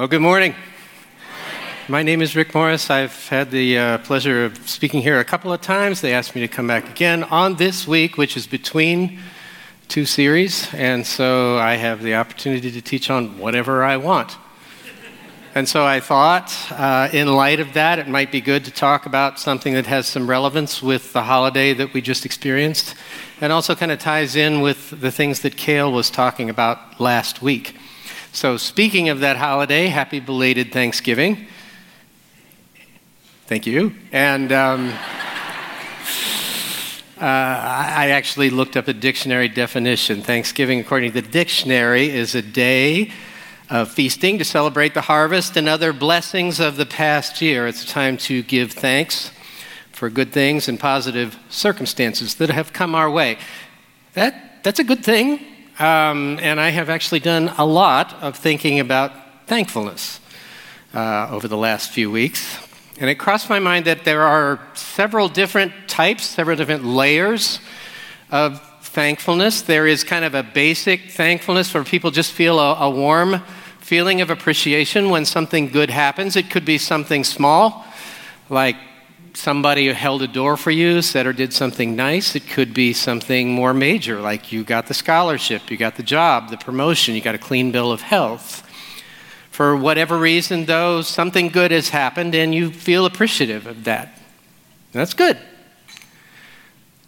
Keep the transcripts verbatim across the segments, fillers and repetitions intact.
Well, good morning. My name is Rick Morris. I've had the uh, pleasure of speaking here a couple of times. They asked me to come back again on this week, which is between two series, and so I have the opportunity to teach on whatever I want. And so I thought, uh, in light of that, it might be good to talk about something that has some relevance with the holiday that we just experienced, and also kind of ties in with the things that Kale was talking about last week. So speaking of that holiday, happy belated Thanksgiving. Thank you. And um, uh, I actually looked up a dictionary definition. Thanksgiving, according to the dictionary, is a day of feasting to celebrate the harvest and other blessings of the past year. It's a time to give thanks for good things and positive circumstances that have come our way. That that's a good thing. Um, and I have actually done a lot of thinking about thankfulness uh, over the last few weeks. And it crossed my mind that there are several different types, several different layers of thankfulness. There is kind of a basic thankfulness where people just feel a, a warm feeling of appreciation when something good happens. It could be something small, like somebody who held a door for you, said or did something nice. It could be something more major, like you got the scholarship, you got the job, the promotion, you got a clean bill of health. For whatever reason, though, something good has happened and you feel appreciative of that. That's good.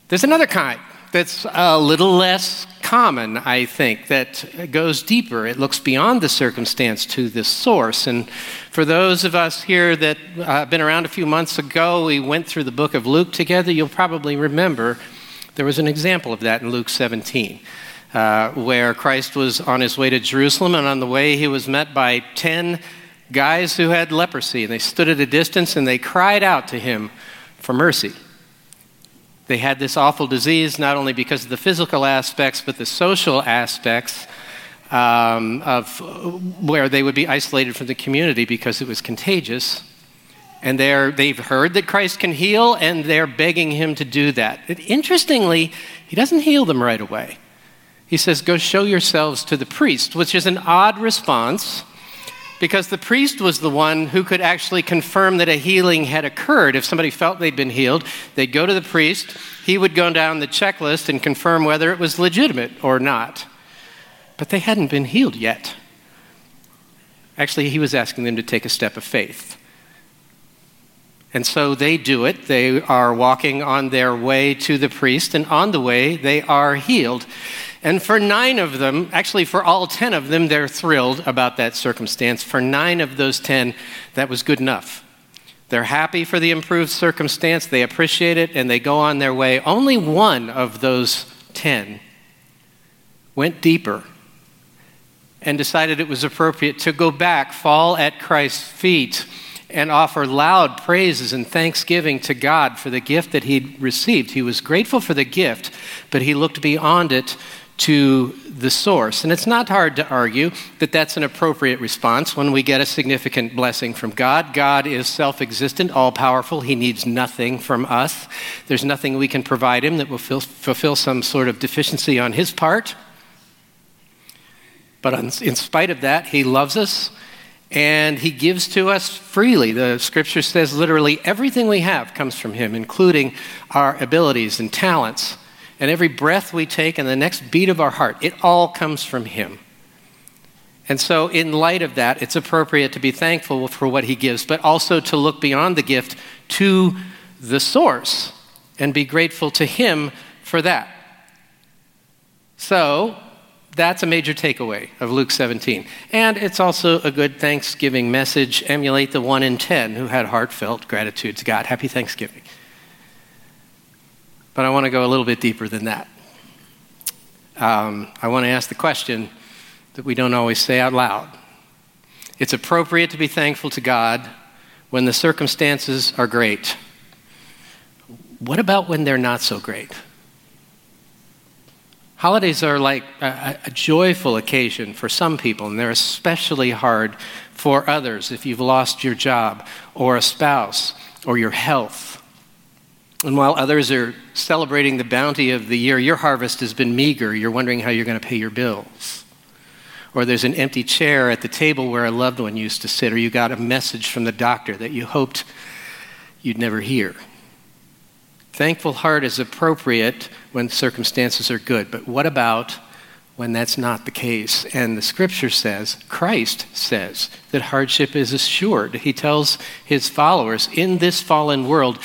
There's another kind that's a little less common, I think, that goes deeper. It looks beyond the circumstance to the source. And for those of us here that have uh, been around a few months ago, we went through the book of Luke together. You'll probably remember there was an example of that in Luke seventeen. Uh, where Christ was on his way to Jerusalem, and on the way he was met by ten guys who had leprosy, and they stood at a distance and they cried out to him for mercy. They had this awful disease, not only because of the physical aspects, but the social aspects um, of where they would be isolated from the community because it was contagious. And they're, they've heard that Christ can heal, and they're begging him to do that. It, interestingly, he doesn't heal them right away. He says, go show yourselves to the priest, which is an odd response because the priest was the one who could actually confirm that a healing had occurred. If somebody felt they'd been healed, they'd go to the priest. He would go down the checklist and confirm whether it was legitimate or not. But they hadn't been healed yet. Actually, he was asking them to take a step of faith. And so they do it. They are walking on their way to the priest, and on the way, they are healed. And for nine of them, actually for all ten of them, they're thrilled about that circumstance. For nine of those ten, that was good enough. They're happy for the improved circumstance, they appreciate it, and they go on their way. Only one of those ten went deeper and decided it was appropriate to go back, fall at Christ's feet, and offer loud praises and thanksgiving to God for the gift that he'd received. He was grateful for the gift, but he looked beyond it to the source. And it's not hard to argue that that's an appropriate response when we get a significant blessing from God. God is self-existent, all-powerful. He needs nothing from us. There's nothing we can provide him that will fulfill some sort of deficiency on his part. But in spite of that, he loves us. And he gives to us freely. The scripture says literally everything we have comes from him, including our abilities and talents. And every breath we take and the next beat of our heart, it all comes from him. And so in light of that, it's appropriate to be thankful for what he gives, but also to look beyond the gift to the source and be grateful to him for that. So that's a major takeaway of Luke seventeen. And it's also a good Thanksgiving message. Emulate the one in ten who had heartfelt gratitude to God. Happy Thanksgiving. But I want to go a little bit deeper than that. Um, I want to ask the question that we don't always say out loud. It's appropriate to be thankful to God when the circumstances are great. What about when they're not so great? Holidays are like a, a joyful occasion for some people, and they're especially hard for others if you've lost your job or a spouse or your health. And while others are celebrating the bounty of the year, your harvest has been meager. You're wondering how you're going to pay your bills. or there's an empty chair at the table where a loved one used to sit, or you got a message from the doctor that you hoped you'd never hear. Thankful heart is appropriate when circumstances are good, but what about when that's not the case? And the Scripture says, Christ says, that hardship is assured. He tells his followers, in this fallen world,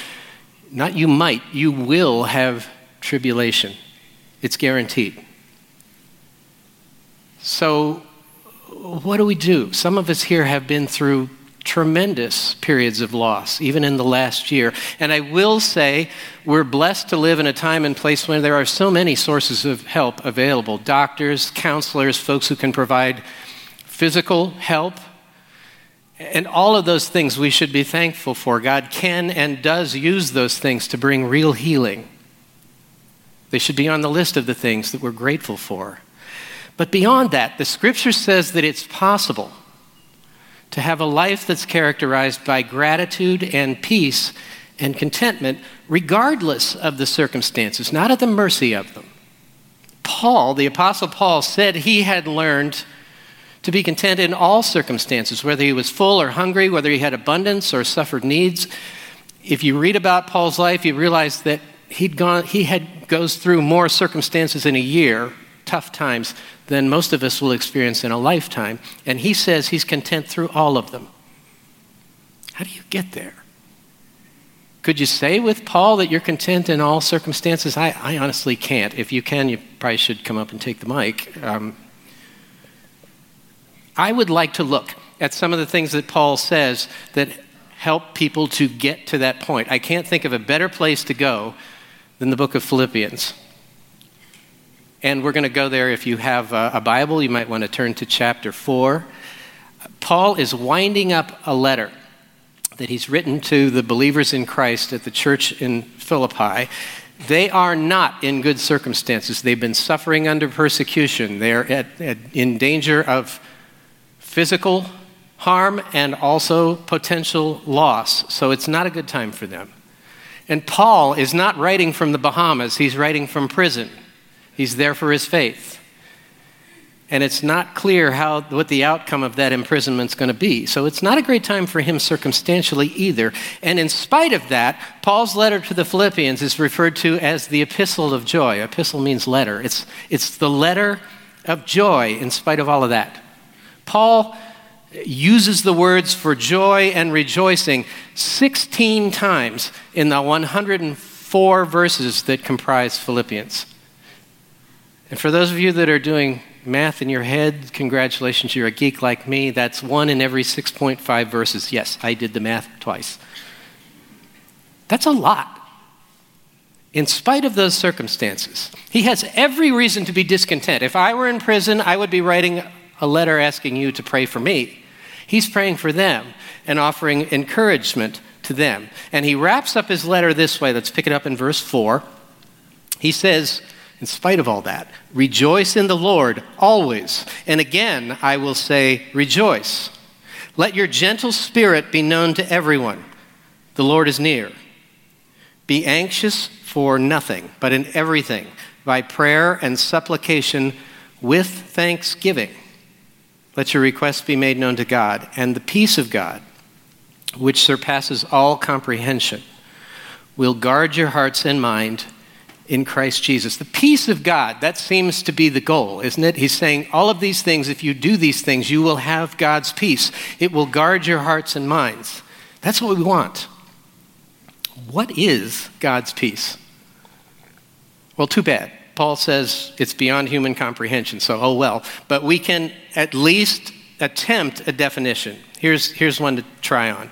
not you might, you will have tribulation. It's guaranteed. So what do we do? Some of us here have been through tremendous periods of loss, even in the last year. And I will say we're blessed to live in a time and place when there are so many sources of help available. Doctors, counselors, folks who can provide physical help. And all of those things we should be thankful for. God can and does use those things to bring real healing. They should be on the list of the things that we're grateful for. But beyond that, the Scripture says that it's possible to have a life that's characterized by gratitude and peace and contentment, regardless of the circumstances, not at the mercy of them. Paul, the Apostle Paul, said he had learned to be content in all circumstances, whether he was full or hungry, whether he had abundance or suffered needs. If you read about Paul's life, you realize that he'd gone, he had goes through more circumstances in a year, tough times, than most of us will experience in a lifetime. And he says he's content through all of them. How do you get there? Could you say with Paul that you're content in all circumstances? I, I honestly can't. If you can, you probably should come up and take the mic. Um, I would like to look at some of the things that Paul says that help people to get to that point. I can't think of a better place to go than the book of Philippians. And we're going to go there. If you have a Bible, you might want to turn to chapter four. Paul is winding up a letter that he's written to the believers in Christ at the church in Philippi. They are not in good circumstances. They've been suffering under persecution. They're at, at, in danger of physical harm and also potential loss. So it's not a good time for them. And Paul is not writing from the Bahamas. He's writing from prison. He's there for his faith. And it's not clear how what the outcome of that imprisonment's going to be. So it's not a great time for him circumstantially either. And in spite of that, Paul's letter to the Philippians is referred to as the epistle of joy. Epistle means letter. It's, it's the letter of joy in spite of all of that. Paul uses the words for joy and rejoicing sixteen times in the one hundred four verses that comprise Philippians. And for those of you that are doing math in your head, congratulations, you're a geek like me. That's one in every six point five verses. Yes, I did the math twice. That's a lot. In spite of those circumstances, he has every reason to be discontent. If I were in prison, I would be writing a letter asking you to pray for me. He's praying for them and offering encouragement to them. And he wraps up his letter this way. Let's pick it up in verse four. He says, in spite of all that, rejoice in the Lord always. And again, I will say, rejoice. Let your gentle spirit be known to everyone. The Lord is near. Be anxious for nothing, but in everything, by prayer and supplication with thanksgiving. Let your requests be made known to God, and the peace of God, which surpasses all comprehension, will guard your hearts and mind in Christ Jesus. The peace of God, that seems to be the goal, isn't it? He's saying all of these things, if you do these things, you will have God's peace. It will guard your hearts and minds. That's what we want. What is God's peace? Well, too bad. Paul says it's beyond human comprehension, so oh well. But we can at least attempt a definition. Here's, here's one to try on.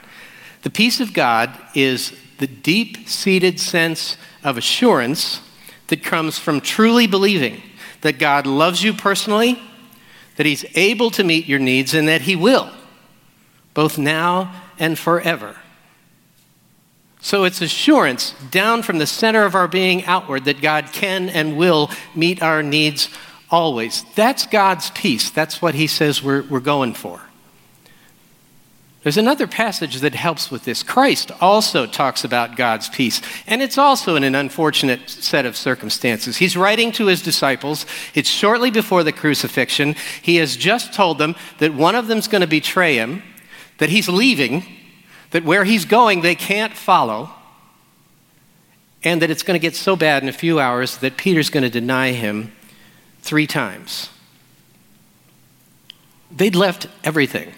The peace of God is the deep-seated sense of assurance that comes from truly believing that God loves you personally, that he's able to meet your needs, and that he will, both now and forever. So it's assurance down from the center of our being outward that God can and will meet our needs always. That's God's peace. That's what he says we're, we're going for. There's another passage that helps with this. Christ also talks about God's peace, and it's also in an unfortunate set of circumstances. He's writing to his disciples. It's shortly before the crucifixion. He has just told them that one of them's going to betray him, that he's leaving, that where he's going they can't follow, and that it's going to get so bad in a few hours that Peter's going to deny him three times. They'd left everything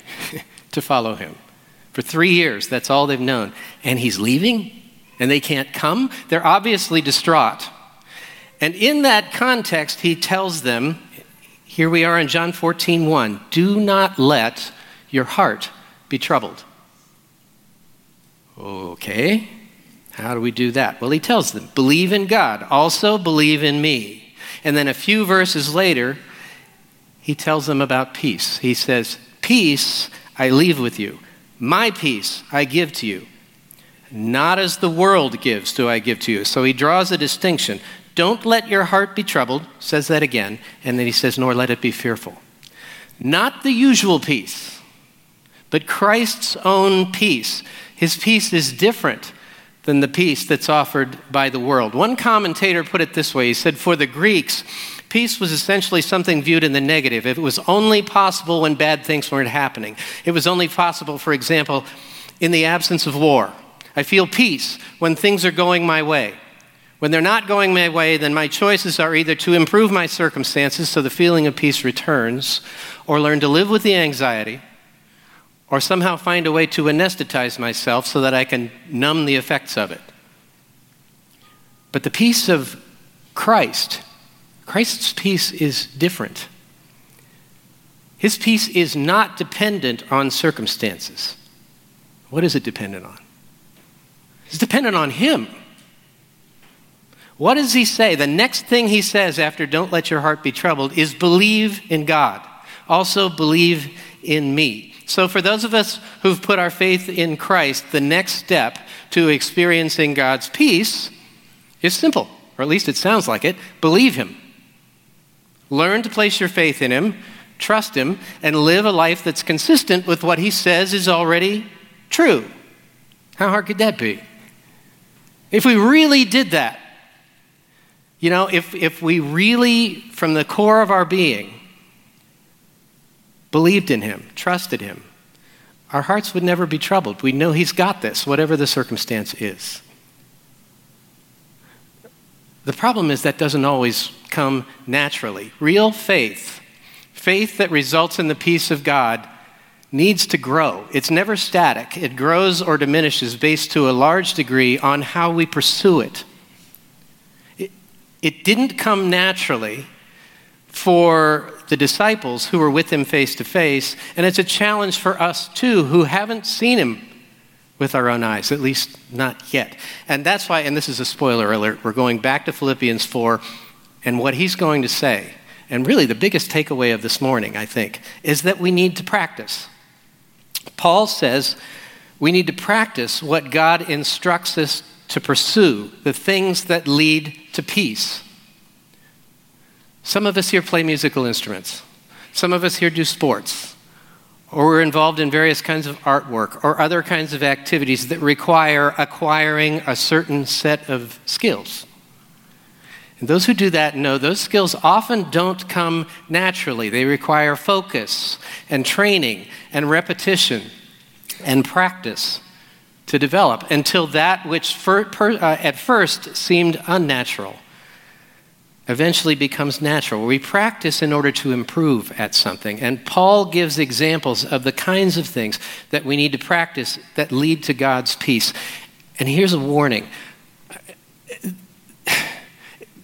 to follow him. For three years, that's all they've known. And he's leaving, and they can't come? They're obviously distraught. And in that context, he tells them, here we are in John fourteen one, do not let your heart be troubled. Okay, how do we do that? Well, he tells them, believe in God, also believe in me. And then a few verses later, he tells them about peace. He says, peace I leave with you. My peace I give to you. Not as the world gives do I give to you. So he draws a distinction. Don't let your heart be troubled, says that again, and then he says, nor let it be fearful. Not the usual peace, but Christ's own peace. His peace is different than the peace that's offered by the world. One commentator put it this way. He said, for the Greeks, peace was essentially something viewed in the negative. It was only possible when bad things weren't happening. It was only possible, for example, in the absence of war. I feel peace when things are going my way. When they're not going my way, then my choices are either to improve my circumstances so the feeling of peace returns, or learn to live with the anxiety, or somehow find a way to anesthetize myself so that I can numb the effects of it. But the peace of Christ Christ's peace is different. His peace is not dependent on circumstances. What is it dependent on? It's dependent on him. What does he say? The next thing he says after don't let your heart be troubled is believe in God. Also believe in me. So for those of us who've put our faith in Christ, the next step to experiencing God's peace is simple. Or at least it sounds like it. Believe him. Learn to place your faith in him, trust him, and live a life that's consistent with what he says is already true. How hard could that be? If we really did that, you know, if, if we really, from the core of our being, believed in him, trusted him, our hearts would never be troubled. We know he's got this, whatever the circumstance is. The problem is that doesn't always come naturally. Real faith, faith that results in the peace of God, needs to grow. It's never static. It grows or diminishes based to a large degree on how we pursue it. It, it didn't come naturally for the disciples who were with him face to face, and it's a challenge for us too who haven't seen him with our own eyes, at least not yet. And that's why, and this is a spoiler alert, we're going back to Philippians four and what he's going to say. And really the biggest takeaway of this morning, I think, is that we need to practice. Paul says we need to practice what God instructs us to pursue, the things that lead to peace. Some of us here play musical instruments. Some of us here do sports, or we're involved in various kinds of artwork or other kinds of activities that require acquiring a certain set of skills. And those who do that know those skills often don't come naturally. They require focus and training and repetition and practice to develop until that which for, per, uh, at first seemed unnatural eventually becomes natural. We practice in order to improve at something. And Paul gives examples of the kinds of things that we need to practice that lead to God's peace. And here's a warning.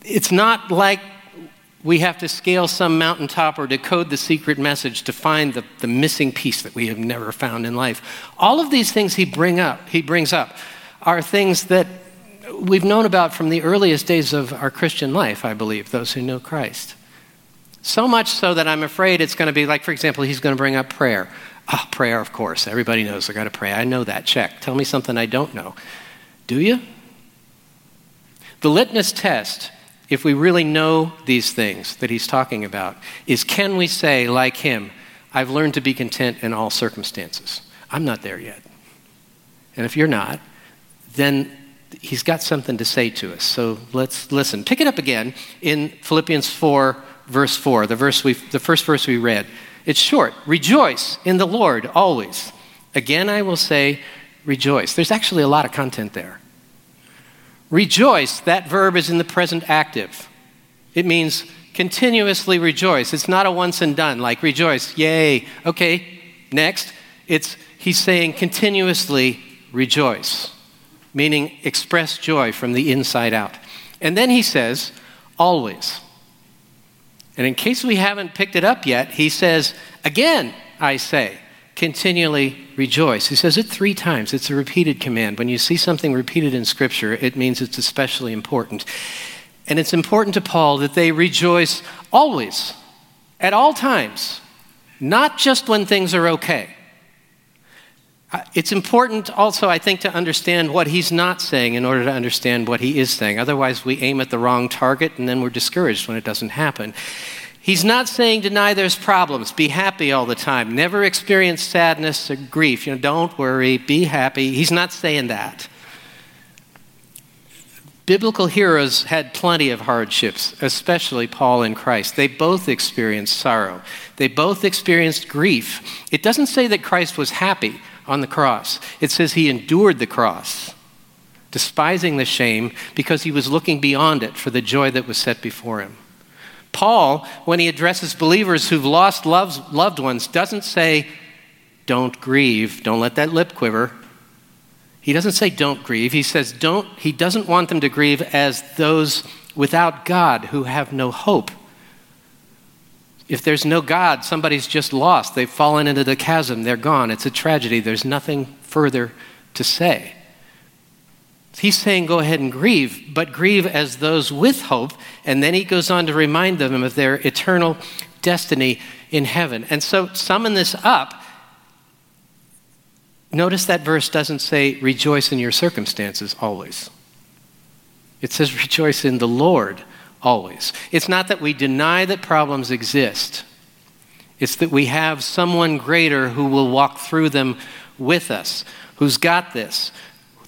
It's not like we have to scale some mountaintop or decode the secret message to find the, the missing piece that we have never found in life. All of these things he bring up, he brings up are things that we've known about from the earliest days of our Christian life, I believe, those who know Christ. So much so that I'm afraid it's going to be like, for example, he's going to bring up prayer. Ah, oh, prayer, of course. Everybody knows I've got to pray. I know that. Check. Tell me something I don't know. Do you? The litmus test, if we really know these things that he's talking about, is can we say, like him, I've learned to be content in all circumstances. I'm not there yet. And if you're not, then he's got something to say to us. So let's listen. Pick it up again in Philippians four, verse four, the verse we, the first verse we read. It's short. Rejoice in the Lord always. Again, I will say rejoice. There's actually a lot of content there. Rejoice, that verb is in the present active. It means continuously rejoice. It's not a once and done, like rejoice, yay, okay, next. It's, he's saying continuously rejoice, meaning express joy from the inside out. And then he says, always. And in case we haven't picked it up yet, he says, again, I say, continually rejoice. He says it three times. It's a repeated command. When you see something repeated in Scripture, it means it's especially important. And it's important to Paul that they rejoice always, at all times, not just when things are okay. It's important also, I think, to understand what he's not saying in order to understand what he is saying. Otherwise, we aim at the wrong target, and then we're discouraged when it doesn't happen. He's not saying deny there's problems, be happy all the time, never experience sadness or grief. You know, don't worry, be happy. He's not saying that. Biblical heroes had plenty of hardships, especially Paul and Christ. They both experienced sorrow. They both experienced grief. It doesn't say that Christ was happy on the cross. It says he endured the cross, despising the shame, because he was looking beyond it for the joy that was set before him. Paul, when he addresses believers who've lost loved ones, doesn't say, don't grieve, don't let that lip quiver. He doesn't say don't grieve. He says don't, he doesn't want them to grieve as those without God who have no hope. If there's no God, somebody's just lost. They've fallen into the chasm. They're gone. It's a tragedy. There's nothing further to say. He's saying go ahead and grieve, but grieve as those with hope. And then he goes on to remind them of their eternal destiny in heaven. And so summing this up, notice that verse doesn't say rejoice in your circumstances always. It says rejoice in the Lord always. It's not that we deny that problems exist. It's that we have someone greater who will walk through them with us, who's got this,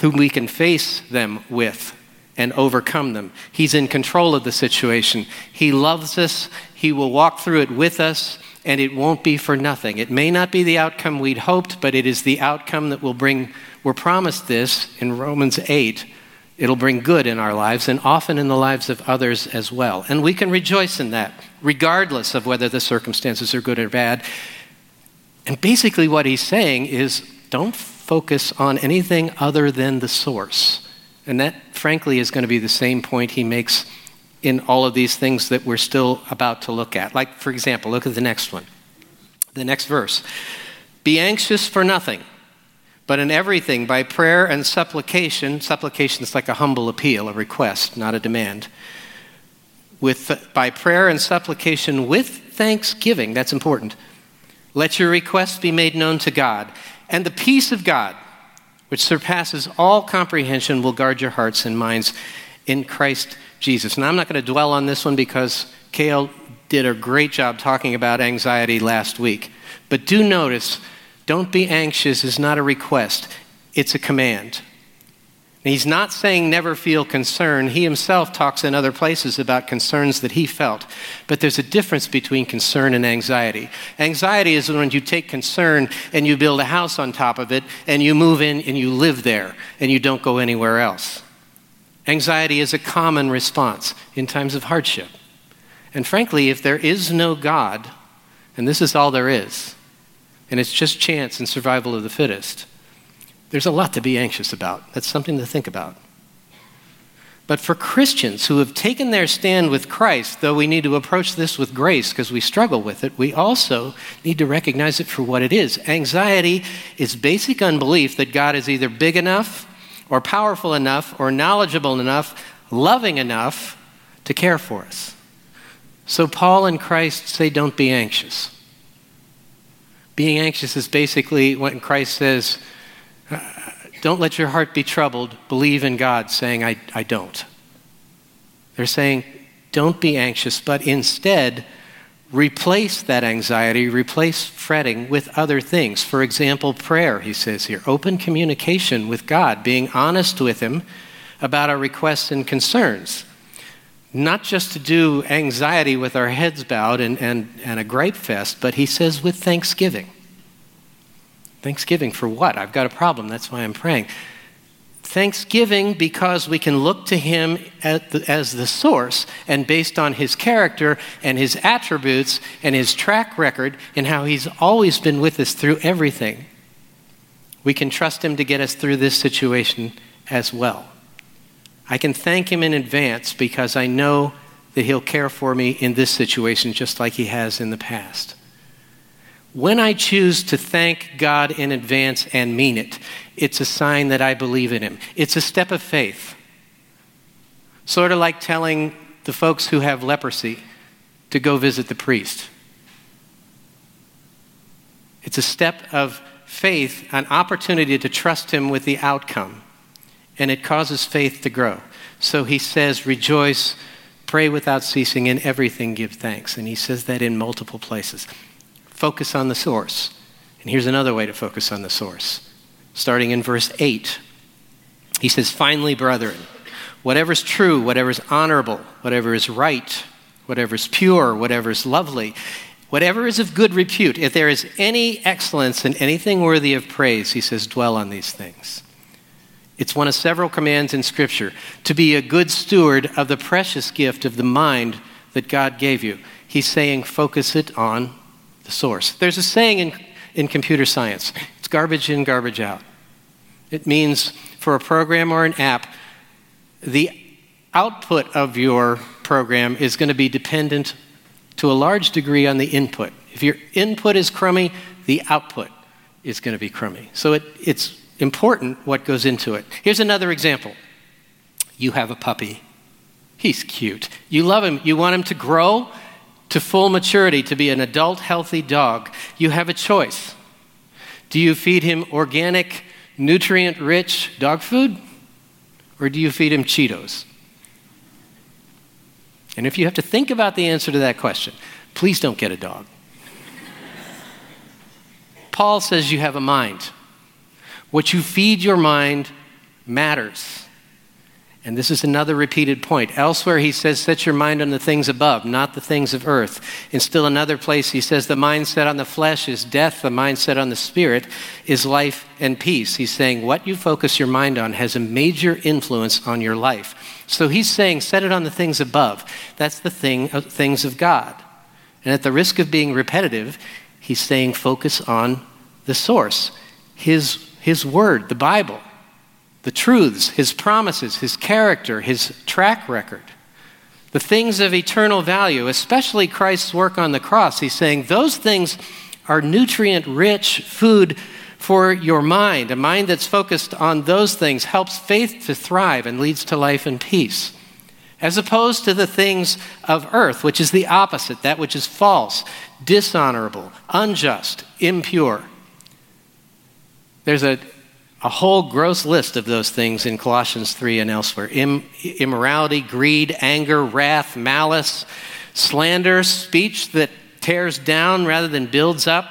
whom we can face them with and overcome them. He's in control of the situation. He loves us. He will walk through it with us, and it won't be for nothing. It may not be the outcome we'd hoped, but it is the outcome that will bring, we're promised this in Romans eight, it'll bring good in our lives and often in the lives of others as well. And we can rejoice in that, regardless of whether the circumstances are good or bad. And basically what he's saying is don't focus on anything other than the source. And that, frankly, is going to be the same point he makes in all of these things that we're still about to look at. Like, for example, look at the next one, the next verse. Be anxious for nothing, but in everything by prayer and supplication. Supplication is like a humble appeal, a request, not a demand. With, by prayer and supplication with thanksgiving, that's important. Let your requests be made known to God, and the peace of God, which surpasses all comprehension, will guard your hearts and minds in Christ Jesus. And I'm not going to dwell on this one because Kale did a great job talking about anxiety last week. But do notice, don't be anxious is not a request. It's a command. And he's not saying never feel concern. He himself talks in other places about concerns that he felt. But there's a difference between concern and anxiety. Anxiety is when you take concern and you build a house on top of it and you move in and you live there and you don't go anywhere else. Anxiety is a common response in times of hardship. And frankly, if there is no God, and this is all there is, and it's just chance and survival of the fittest, there's a lot to be anxious about. That's something to think about. But for Christians who have taken their stand with Christ, though we need to approach this with grace because we struggle with it, we also need to recognize it for what it is. Anxiety is basic unbelief that God is either big enough or powerful enough, or knowledgeable enough, loving enough to care for us. So Paul and Christ say, don't be anxious. Being anxious is basically when Christ says, don't let your heart be troubled, believe in God, saying, I, I don't. They're saying, don't be anxious, but instead, Replace that anxiety, replace fretting with other things. For example, prayer, he says here. Open communication with God, being honest with him about our requests and concerns. Not just to do anxiety with our heads bowed and, and, and a gripe fest, but he says with thanksgiving. Thanksgiving for what? I've got a problem, that's why I'm praying. Thanksgiving because we can look to him at the, as the source, and based on his character and his attributes and his track record and how he's always been with us through everything, we can trust him to get us through this situation as well. I can thank him in advance because I know that he'll care for me in this situation just like he has in the past. When I choose to thank God in advance and mean it, it's a sign that I believe in him. It's a step of faith. Sort of like telling the folks who have leprosy to go visit the priest. It's a step of faith, an opportunity to trust him with the outcome. And it causes faith to grow. So he says, rejoice, pray without ceasing, in everything give thanks. And he says that in multiple places. Focus on the source. And here's another way to focus on the source. Starting in verse eight, he says, finally, brethren, whatever's true, whatever's honorable, whatever is right, whatever's pure, whatever's lovely, whatever is of good repute, if there is any excellence and anything worthy of praise, he says, dwell on these things. It's one of several commands in Scripture to be a good steward of the precious gift of the mind that God gave you. He's saying, focus it on the source. There's a saying in, in computer science, it's garbage in, garbage out. It means for a program or an app, the output of your program is going to be dependent to a large degree on the input. If your input is crummy, the output is going to be crummy. So it, it's important what goes into it. Here's another example. You have a puppy. He's cute. You love him. You want him to grow to full maturity, to be an adult, healthy dog. You have a choice. Do you feed him organic, nutrient-rich dog food, or do you feed him Cheetos? And if you have to think about the answer to that question, please don't get a dog. Paul says you have a mind. What you feed your mind matters. And this is another repeated point. Elsewhere, he says, set your mind on the things above, not the things of earth. In still another place, he says, the mindset on the flesh is death. The mindset on the spirit is life and peace. He's saying what you focus your mind on has a major influence on your life. So he's saying, set it on the things above. That's the thing, things of God. And at the risk of being repetitive, he's saying focus on the source, his, his word, the Bible. The truths, his promises, his character, his track record, the things of eternal value, especially Christ's work on the cross. He's saying those things are nutrient-rich food for your mind. A mind that's focused on those things helps faith to thrive and leads to life and peace, as opposed to the things of earth, which is the opposite, that which is false, dishonorable, unjust, impure. There's a A whole gross list of those things in Colossians three and elsewhere. Im- immorality, greed, anger, wrath, malice, slander, speech that tears down rather than builds up.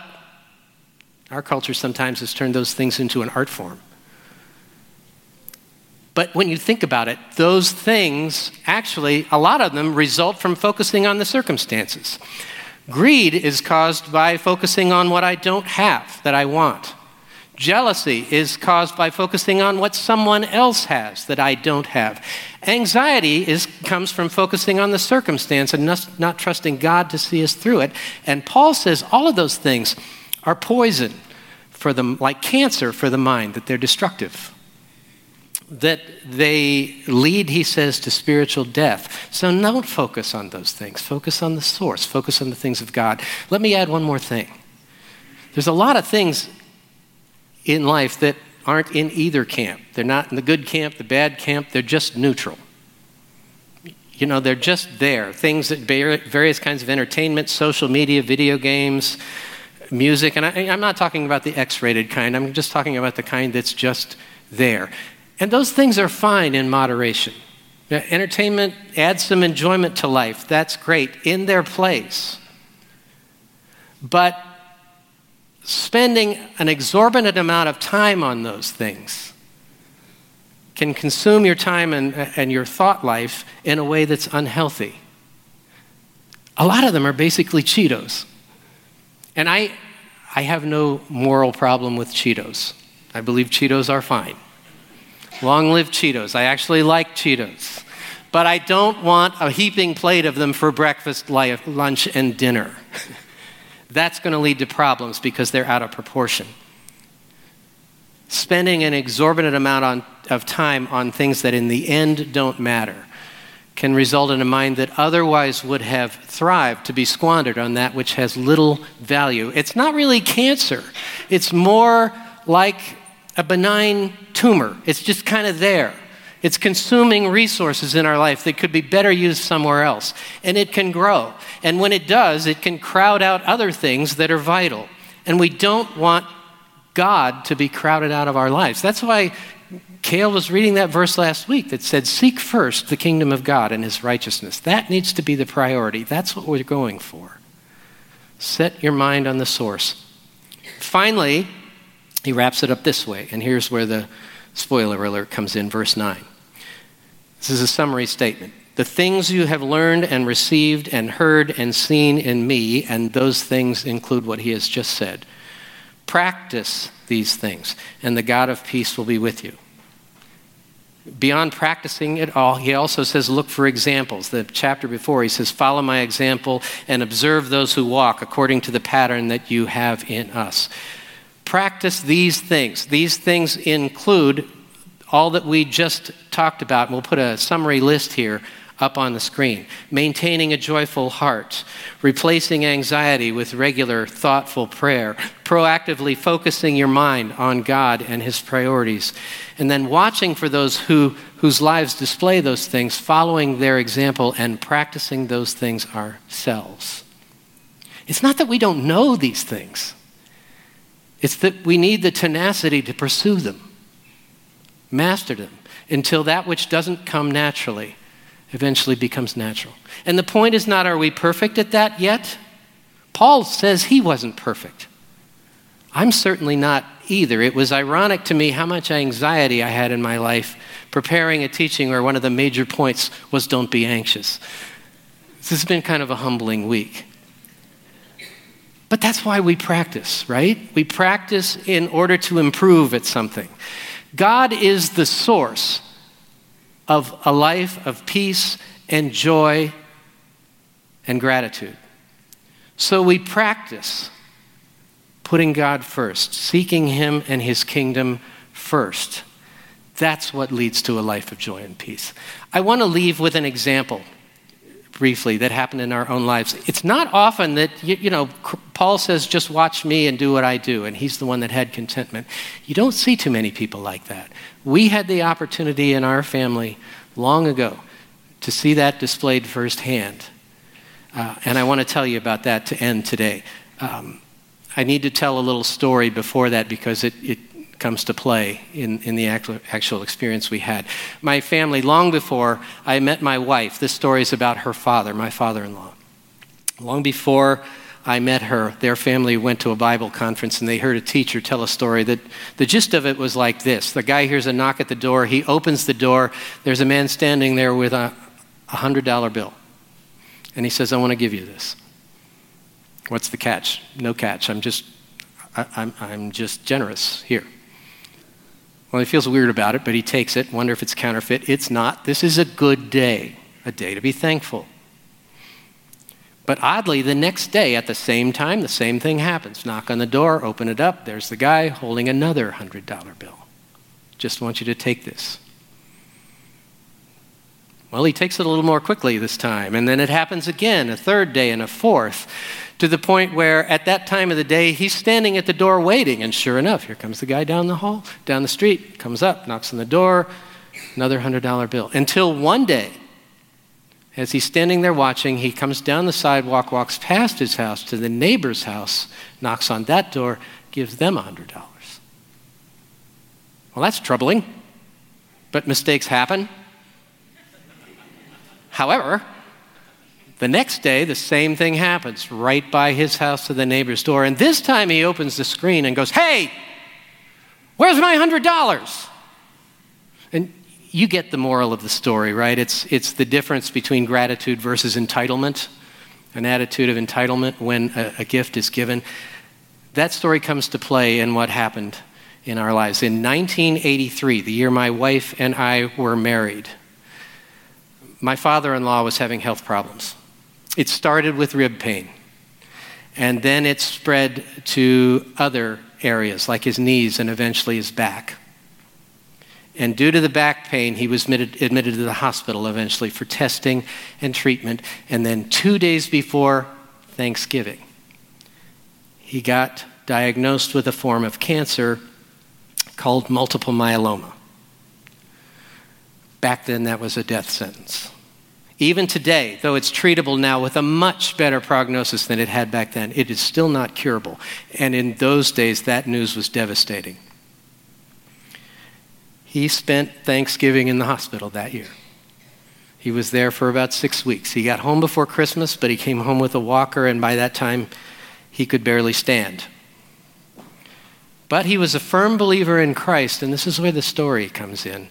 Our culture sometimes has turned those things into an art form. But when you think about it, those things, actually, a lot of them result from focusing on the circumstances. Greed is caused by focusing on what I don't have that I want. Jealousy is caused by focusing on what someone else has that I don't have. Anxiety is, comes from focusing on the circumstance and not, not trusting God to see us through it. And Paul says all of those things are poison for them, like cancer for the mind, that they're destructive. That they lead, he says, to spiritual death. So don't focus on those things. Focus on the source. Focus on the things of God. Let me add one more thing. There's a lot of things in life that aren't in either camp. They're not in the good camp, the bad camp. They're just neutral. You know, they're just there. Things that bear various kinds of entertainment, social media, video games, music. And I, I'm not talking about the X-rated kind. I'm just talking about the kind that's just there. And those things are fine in moderation. Now, entertainment adds some enjoyment to life. That's great in their place. but spending an exorbitant amount of time on those things can consume your time and, and your thought life in a way that's unhealthy. A lot of them are basically Cheetos. And I, I have no moral problem with Cheetos. I believe Cheetos are fine. Long live Cheetos. I actually like Cheetos. But I don't want a heaping plate of them for breakfast, lunch, and dinner. That's going to lead to problems because they're out of proportion. Spending an exorbitant amount on, of time on things that in the end don't matter can result in a mind that otherwise would have thrived to be squandered on that which has little value. It's not really cancer. It's more like a benign tumor. It's just kind of there. It's consuming resources in our life that could be better used somewhere else. And it can grow. And when it does, it can crowd out other things that are vital. And we don't want God to be crowded out of our lives. That's why Kale was reading that verse last week that said, seek first the kingdom of God and his righteousness. That needs to be the priority. That's what we're going for. Set your mind on the source. Finally, he wraps it up this way. And here's where the spoiler alert comes in, verse nine. This is a summary statement. The things you have learned and received and heard and seen in me, and those things include what he has just said. Practice these things, and the God of peace will be with you. Beyond practicing it all, he also says, look for examples. The chapter before, he says, follow my example and observe those who walk according to the pattern that you have in us. Practice these things. These things include all that we just talked about. We'll put a summary list here up on the screen. Maintaining a joyful heart, replacing anxiety with regular, thoughtful prayer, proactively focusing your mind on God and his priorities, and then watching for those who whose lives display those things, following their example and practicing those things ourselves. It's not that we don't know these things. It's that we need the tenacity to pursue them, master them, until that which doesn't come naturally eventually becomes natural. And the point is not, are we perfect at that yet? Paul says he wasn't perfect. I'm certainly not either. It was ironic to me how much anxiety I had in my life preparing a teaching where one of the major points was don't be anxious. This has been kind of a humbling week. But that's why we practice, right? We practice in order to improve at something. God is the source of a life of peace and joy and gratitude. So we practice putting God first, seeking him and his kingdom first. That's what leads to a life of joy and peace. I want to leave with an example briefly that happened in our own lives. It's not often that, you, you know, Paul says, just watch me and do what I do. And he's the one that had contentment. You don't see too many people like that. We had the opportunity in our family long ago to see that displayed firsthand. Uh, and I want to tell you about that to end today. Um, I need to tell a little story before that because it, it comes to play in, in the actual, actual experience we had. My family, long before I met my wife, this story is about her father, my father-in-law. Long before I met her, their family went to a Bible conference and they heard a teacher tell a story that the gist of it was like this. The guy hears a knock at the door, he opens the door, there's a man standing there with a one hundred dollar bill. And he says, I want to give you this. What's the catch? No catch, I'm just, I, I'm, I'm just generous here. Well, he feels weird about it, but he takes it, wonder if it's counterfeit. It's not. This is a good day, a day to be thankful. But oddly, the next day at the same time, the same thing happens. Knock on the door, open it up. There's the guy holding another one hundred dollar bill. Just want you to take this. Well, he takes it a little more quickly this time, and then it happens again, a third day and a fourth, to the point where at that time of the day, he's standing at the door waiting, and sure enough, here comes the guy down the hall, down the street, comes up, knocks on the door, another one hundred dollar bill. Until one day, as he's standing there watching, he comes down the sidewalk, walks past his house to the neighbor's house, knocks on that door, gives them one hundred dollars. Well, that's troubling, but mistakes happen. However, The next day, the same thing happens, right by his house to the neighbor's door. And this time he opens the screen and goes, "Hey, where's my one hundred dollars? And you get the moral of the story, right? It's, it's the difference between gratitude versus entitlement, an attitude of entitlement when a, a gift is given. That story comes to play in what happened in our lives. In nineteen eighty-three, the year my wife and I were married, my father-in-law was having health problems. It started with rib pain, and then it spread to other areas like his knees and eventually his back. And due to the back pain, he was admitted, admitted to the hospital eventually for testing and treatment. And then two days before Thanksgiving, he got diagnosed with a form of cancer called multiple myeloma. Back then, that was a death sentence. Even today, though it's treatable now with a much better prognosis than it had back then, it is still not curable. And in those days, that news was devastating. He spent Thanksgiving in the hospital that year. He was there for about six weeks. He got home before Christmas, but he came home with a walker, and by that time, he could barely stand. But he was a firm believer in Christ, and this is where the story comes in.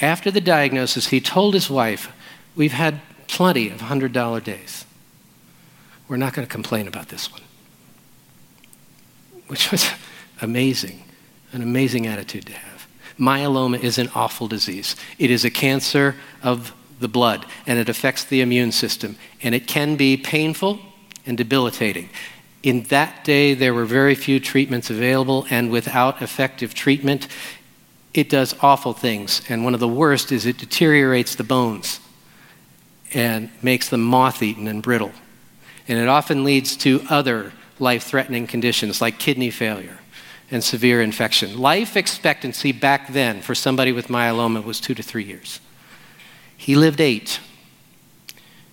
After the diagnosis, he told his wife, "We've had plenty of one hundred dollar days. We're not going to complain about this one." Which was amazing, an amazing attitude to have. Myeloma is an awful disease. It is a cancer of the blood, and it affects the immune system, and it can be painful and debilitating. In that day, there were very few treatments available, and without effective treatment, it does awful things. And one of the worst is it deteriorates the bones and makes them moth-eaten and brittle. And it often leads to other life-threatening conditions like kidney failure and severe infection. Life expectancy back then for somebody with myeloma was two to three years. He lived eight.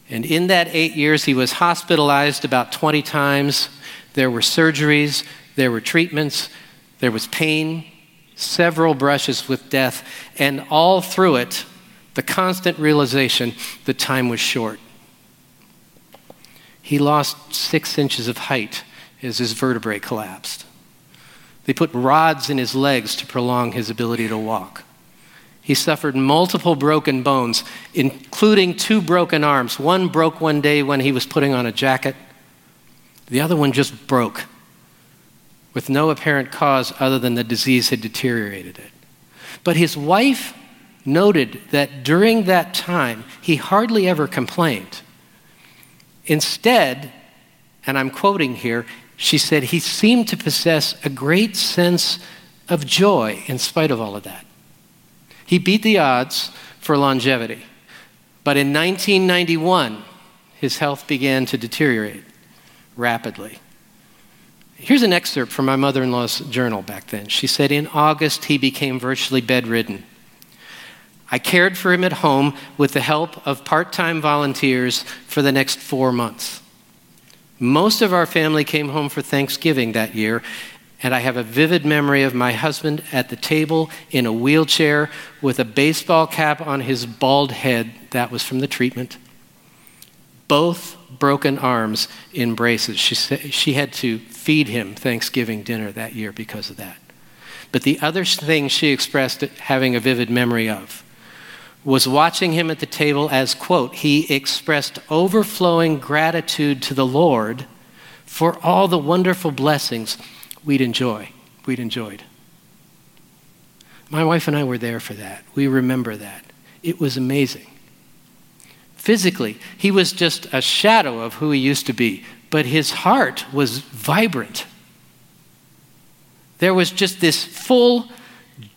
And in that eight years, he was hospitalized about twenty times. There were surgeries, there were treatments, there was pain, several brushes with death, and all through it, the constant realization that time was short. He lost six inches of height as his vertebrae collapsed. They put rods in his legs to prolong his ability to walk. He suffered multiple broken bones, including two broken arms. One broke one day when he was putting on a jacket. The other one just broke with no apparent cause other than the disease had deteriorated it. But his wife noted that during that time, he hardly ever complained. Instead, and I'm quoting here, she said, "He seemed to possess a great sense of joy in spite of all of that." He beat the odds for longevity. But in nineteen ninety-one, his health began to deteriorate rapidly. Here's an excerpt from my mother-in-law's journal back then. She said, "In August, he became virtually bedridden. I cared for him at home with the help of part-time volunteers for the next four months. Most of our family came home for Thanksgiving that year, and I have a vivid memory of my husband at the table in a wheelchair with a baseball cap on his bald head." That was from the treatment. Both broken arms in braces. She said she had to feed him Thanksgiving dinner that year because of that. But the other thing she expressed having a vivid memory of was watching him at the table as, quote, "he expressed overflowing gratitude to the Lord for all the wonderful blessings We'd enjoy, we'd enjoyed. My wife and I were there for that. We remember that. It was amazing. Physically, he was just a shadow of who he used to be, but his heart was vibrant. There was just this full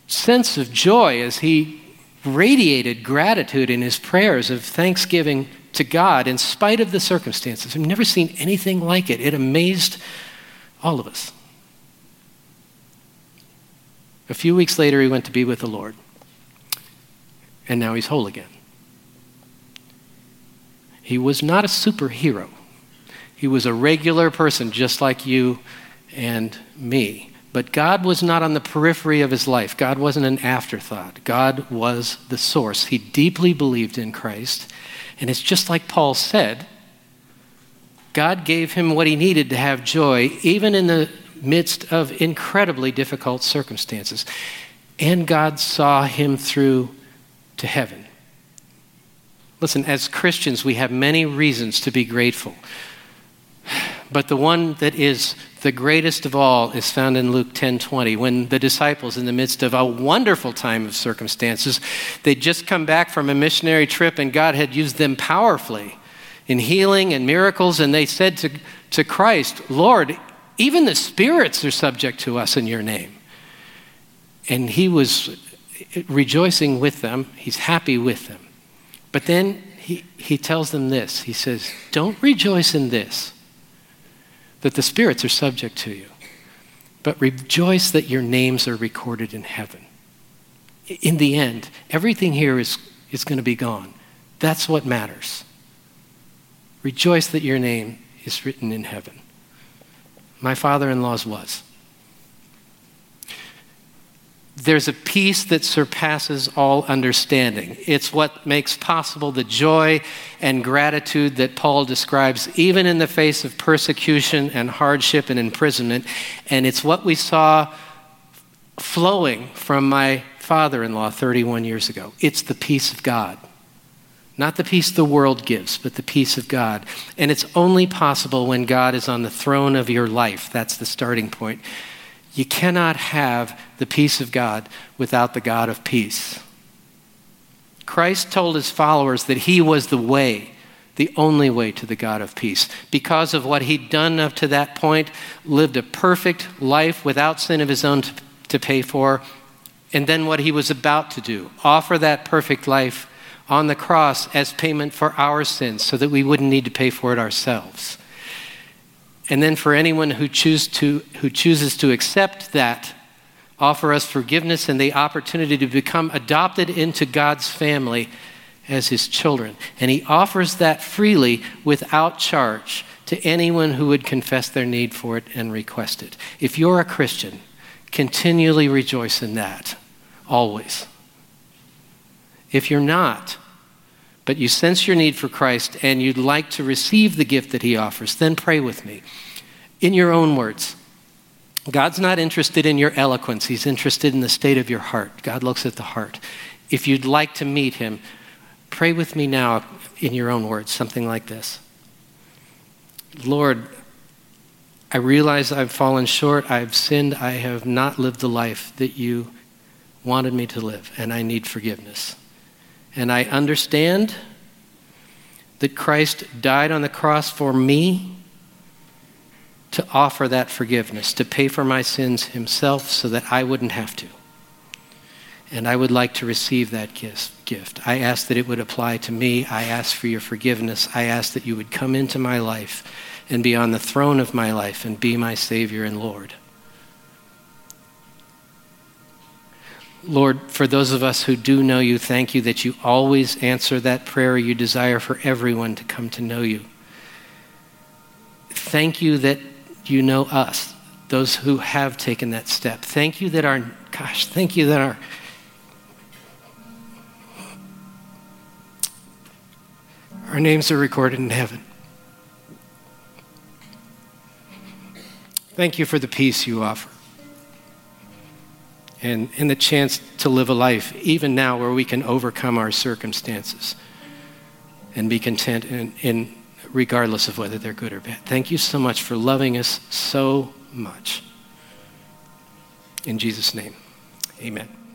sense of joy as he radiated gratitude in his prayers of thanksgiving to God in spite of the circumstances. I've never seen anything like it. It amazed all of us. A few weeks later, he went to be with the Lord, and now he's whole again. He was not a superhero. He was a regular person just like you and me, but God was not on the periphery of his life. God wasn't an afterthought. God was the source. He deeply believed in Christ, And it's just like Paul said, God gave him what he needed to have joy, even in the midst of incredibly difficult circumstances. And God saw him through to heaven. Listen, as Christians, we have many reasons to be grateful. But the one that is the greatest of all is found in Luke ten twenty, when the disciples, in the midst of a wonderful time of circumstances, they'd just come back from a missionary trip, and God had used them powerfully in healing and miracles, and they said to, to Christ, "Lord, even the spirits are subject to us in your name." And he was rejoicing with them. He's happy with them. But then he, he tells them this. He says, "Don't rejoice in this, that the spirits are subject to you, but rejoice that your names are recorded in heaven." In the end, everything here is, is going to be gone. That's what matters. Rejoice that your name is written in heaven. My father-in-law's was. There's a peace that surpasses all understanding. It's what makes possible the joy and gratitude that Paul describes, even in the face of persecution and hardship and imprisonment. And it's what we saw flowing from my father-in-law thirty-one years ago. It's the peace of God. Not the peace the world gives, but the peace of God. And it's only possible when God is on the throne of your life. That's the starting point. You cannot have the peace of God without the God of peace. Christ told his followers that he was the way, the only way to the God of peace. Because of what he'd done up to that point, lived a perfect life without sin of his own to, to pay for, and then what he was about to do, offer that perfect life on the cross as payment for our sins so that we wouldn't need to pay for it ourselves. And then for anyone who, choose to, who chooses to accept that, offer us forgiveness and the opportunity to become adopted into God's family as his children. And he offers that freely without charge to anyone who would confess their need for it and request it. If you're a Christian, continually rejoice in that, always. If you're not, but you sense your need for Christ and you'd like to receive the gift that he offers, then pray with me. In your own words, God's not interested in your eloquence. He's interested in the state of your heart. God looks at the heart. If you'd like to meet him, pray with me now in your own words, something like this. Lord, I realize I've fallen short. I've sinned. I have not lived the life that you wanted me to live, and I need forgiveness. And I understand that Christ died on the cross for me to offer that forgiveness, to pay for my sins himself so that I wouldn't have to. And I would like to receive that gift. I ask that it would apply to me. I ask for your forgiveness. I ask that you would come into my life and be on the throne of my life and be my Savior and Lord. Lord, for those of us who do know you, thank you that you always answer that prayer you desire for everyone to come to know you. Thank you that you know us, those who have taken that step. Thank you that our, gosh, thank you that our, our names are recorded in heaven. Thank you for the peace you offer. And, and the chance to live a life, even now, where we can overcome our circumstances and be content in, in regardless of whether they're good or bad. Thank you so much for loving us so much. In Jesus' name, amen.